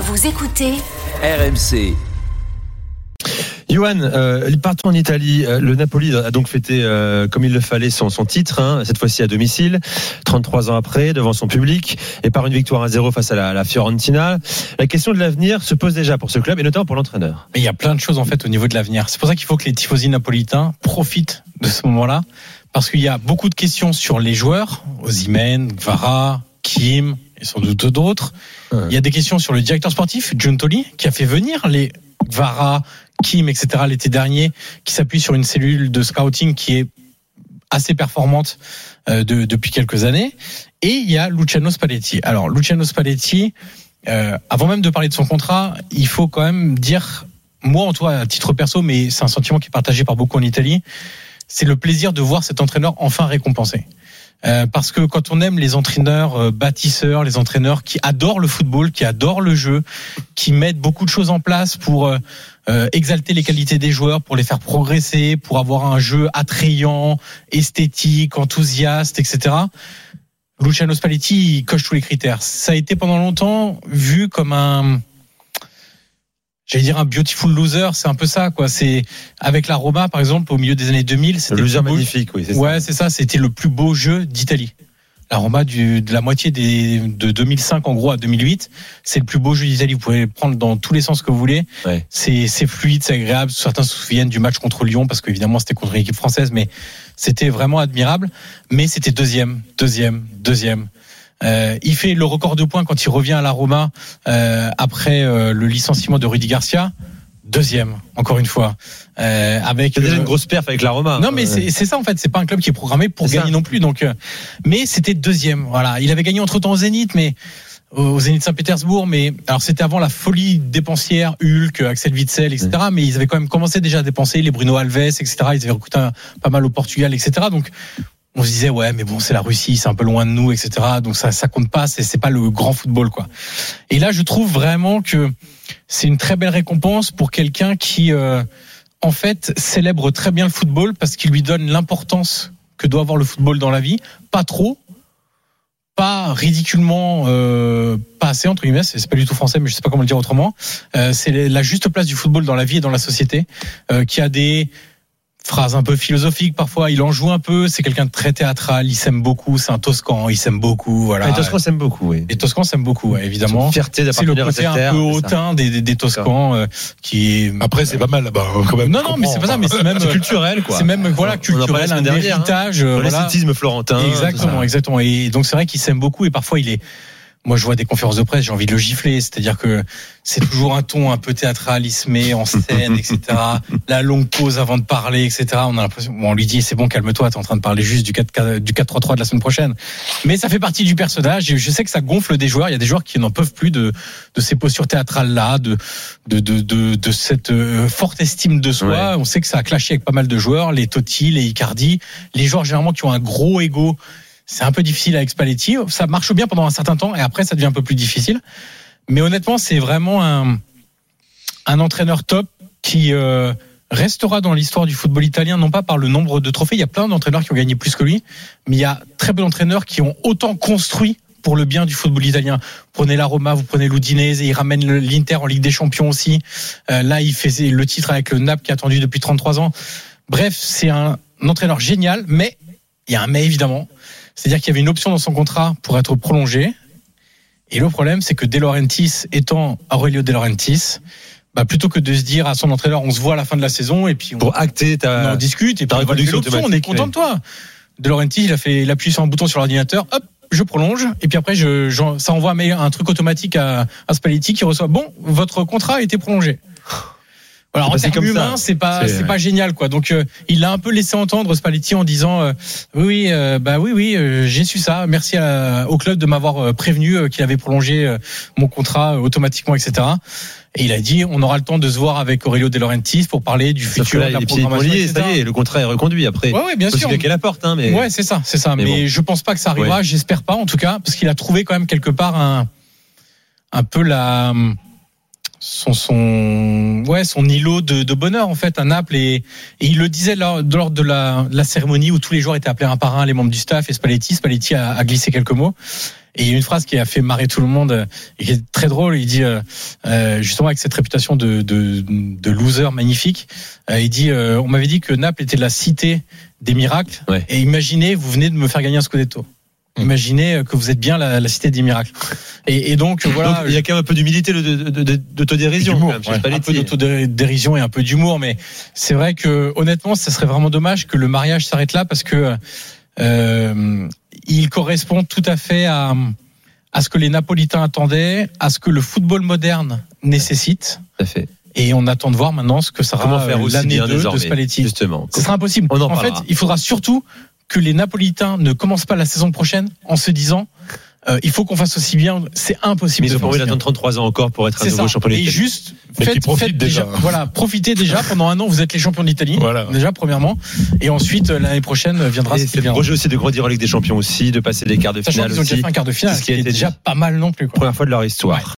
Vous écoutez RMC. Yoann, partons en Italie. Le Napoli a donc fêté comme il le fallait son titre, hein, cette fois-ci à domicile, 33 ans après, devant son public, et par une victoire 1-0 face à la Fiorentina. La question de l'avenir se pose déjà pour ce club, et notamment pour l'entraîneur. Mais il y a plein de choses en fait au niveau de l'avenir. C'est pour ça qu'il faut que les tifosi napolitains profitent de ce moment-là, parce qu'il y a beaucoup de questions sur les joueurs, Osimhen, Gvara, Kim, et sans doute d'autres. Il y a des questions sur le directeur sportif, Giuntoli, qui a fait venir les Gvara, Kim, etc. l'été dernier, qui s'appuie sur une cellule de scouting qui est assez performante depuis quelques années. Et il y a Luciano Spalletti. Alors Luciano Spalletti, avant même de parler de son contrat, il faut quand même dire, moi en tout cas à titre perso, mais c'est un sentiment qui est partagé par beaucoup en Italie, c'est le plaisir de voir cet entraîneur enfin récompensé. Parce que quand on aime les entraîneurs bâtisseurs, les entraîneurs qui adorent le football, qui adorent le jeu, qui mettent beaucoup de choses en place pour exalter les qualités des joueurs, pour les faire progresser, pour avoir un jeu attrayant, esthétique, enthousiaste, etc. Luciano Spalletti, il coche tous les critères. Ça a été pendant longtemps vu comme un beautiful loser, c'est un peu ça, quoi. C'est, avec la Roma, par exemple, au milieu des années 2000, c'était le loser magnifique, oui, c'est ça. Ouais, c'est ça, c'était le plus beau jeu d'Italie. La Roma de la moitié de 2005, en gros, à 2008, c'est le plus beau jeu d'Italie. Vous pouvez le prendre dans tous les sens que vous voulez. Ouais. C'est fluide, c'est agréable. Certains se souviennent du match contre Lyon, parce qu'évidemment, c'était contre l'équipe française, mais c'était vraiment admirable. Mais c'était deuxième. Il fait le record de points quand il revient à la Roma après le licenciement de Rudi Garcia. Deuxième, encore une fois. Avec déjà une grosse perf avec la Roma. Non, mais c'est ça en fait. C'est pas un club qui est programmé pour gagner non plus. Donc, mais c'était deuxième. Voilà. Il avait gagné entre temps au Zénith Saint-Pétersbourg. Mais alors c'était avant la folie dépensière, Hulk, Axel Witsel, etc. Mmh. Mais ils avaient quand même commencé déjà à dépenser, les Bruno Alves, etc. Ils avaient recruté pas mal au Portugal, etc. Donc on se disait ouais mais bon c'est la Russie, c'est un peu loin de nous, etc. Donc ça compte pas, c'est pas le grand football, quoi. Et là je trouve vraiment que c'est une très belle récompense pour quelqu'un qui en fait célèbre très bien le football, parce qu'il lui donne l'importance que doit avoir le football dans la vie, pas trop, pas ridiculement, pas assez entre guillemets, c'est pas du tout français mais je sais pas comment le dire autrement. C'est la juste place du football dans la vie et dans la société, qui a des phrase un peu philosophique parfois, il en joue un peu, c'est quelqu'un de très théâtral, il s'aime beaucoup, c'est un Toscan, il s'aime beaucoup, voilà. Les Toscans s'aiment beaucoup, oui. Les Toscans s'aiment beaucoup, évidemment. C'est le côté un peu hautain des Toscans, qui est... Après, c'est pas mal là-bas, quand même. Non, mais c'est pas ça, mais c'est même... c'est culturel, quoi. C'est même, voilà, culturel, un héritage. Hein, voilà. L'esthétisme florentin. Exactement. Et donc, c'est vrai qu'il s'aime beaucoup et parfois, il est... Moi, je vois des conférences de presse, j'ai envie de le gifler. C'est-à-dire que c'est toujours un ton un peu théâtral, il se met en scène, etc. La longue pause avant de parler, etc. On a l'impression, on lui dit, c'est bon, calme-toi, t'es en train de parler juste du 4-3-3 de la semaine prochaine. Mais ça fait partie du personnage. Et je sais que ça gonfle des joueurs. Il y a des joueurs qui n'en peuvent plus de ces postures théâtrales-là, de cette forte estime de soi. Ouais. On sait que ça a clashé avec pas mal de joueurs, les Totti, les Icardi, les joueurs généralement qui ont un gros ego. C'est un peu difficile avec Spalletti. Ça marche bien pendant un certain temps et après, ça devient un peu plus difficile. Mais honnêtement, c'est vraiment un entraîneur top qui restera dans l'histoire du football italien, non pas par le nombre de trophées. Il y a plein d'entraîneurs qui ont gagné plus que lui, mais il y a très peu d'entraîneurs qui ont autant construit pour le bien du football italien. Prenez la Roma, vous prenez l'Udinese, et il ramène l'Inter en Ligue des Champions aussi. Là, il fait le titre avec le Naples qui est attendu depuis 33 ans. Bref, c'est un entraîneur génial, mais il y a un mais évidemment. C'est-à-dire qu'il y avait une option dans son contrat pour être prolongé. Et le problème, c'est que De Laurentiis étant Aurelio De Laurentiis, plutôt que de se dire à son entraîneur, on se voit à la fin de la saison et puis on en discute et puis on va donner l'option, on est content de toi. De Laurentiis, il appuie sur un bouton sur l'ordinateur, hop, je prolonge. Et puis après, ça envoie un truc automatique à Spalletti qui reçoit, bon, votre contrat a été prolongé. Voilà, en termes humains, c'est pas génial, quoi. Donc il a un peu laissé entendre Spalletti en disant j'ai su ça. Merci au club de m'avoir prévenu qu'il avait prolongé mon contrat automatiquement, etc. Et il a dit, on aura le temps de se voir avec Aurelio De Laurentiis pour parler du futur de la programmation. Ça y est, le contrat est reconduit après. Ouais, bien sûr. Qu'il a la porte, hein, mais... Ouais, c'est ça. Mais bon. Je pense pas que ça arrivera. Ouais. J'espère pas, en tout cas, parce qu'il a trouvé quand même quelque part un peu la son îlot de bonheur en fait à Naples, et il le disait lors de la cérémonie où tous les joueurs étaient appelés un par un, les membres du staff, et Spalletti a glissé quelques mots. Et il y a une phrase qui a fait marrer tout le monde et qui est très drôle. Il dit justement, avec cette réputation de loser magnifique, il dit on m'avait dit que Naples était la cité des miracles, ouais. Et imaginez, vous venez de me faire gagner un Scudetto. Imaginez que vous êtes bien la cité des miracles. Et donc voilà, donc, il y a quand même un peu d'humilité, d'autodérision, d'humour, quand même, ouais. Un peu d'autodérision et un peu d'humour, mais c'est vrai que honnêtement, ça serait vraiment dommage que le mariage s'arrête là, parce que il correspond tout à fait à ce que les Napolitains attendaient, à ce que le football moderne nécessite. Tout à fait. Et on attend de voir maintenant ce que sera l'année 2 de Spalletti. Justement. Ce sera impossible. En fait, il faudra surtout que les Napolitains ne commencent pas la saison prochaine en se disant il faut qu'on fasse aussi bien. C'est impossible. Mais ils pourraient attendre 33 ans encore pour être un nouveau champion d'Italie. Et juste, faites déjà. Voilà, profitez déjà. Pendant un an, vous êtes les champions d'Italie. Voilà. Déjà, premièrement. Et ensuite, l'année prochaine viendra. Et c'est le projet aussi de grandir en Ligue des Champions aussi, de passer des quarts de finale. Sachant qu'ils ont déjà fait un quart de finale, ce qui est déjà pas mal non plus. Quoi. Première fois de leur histoire. Ouais.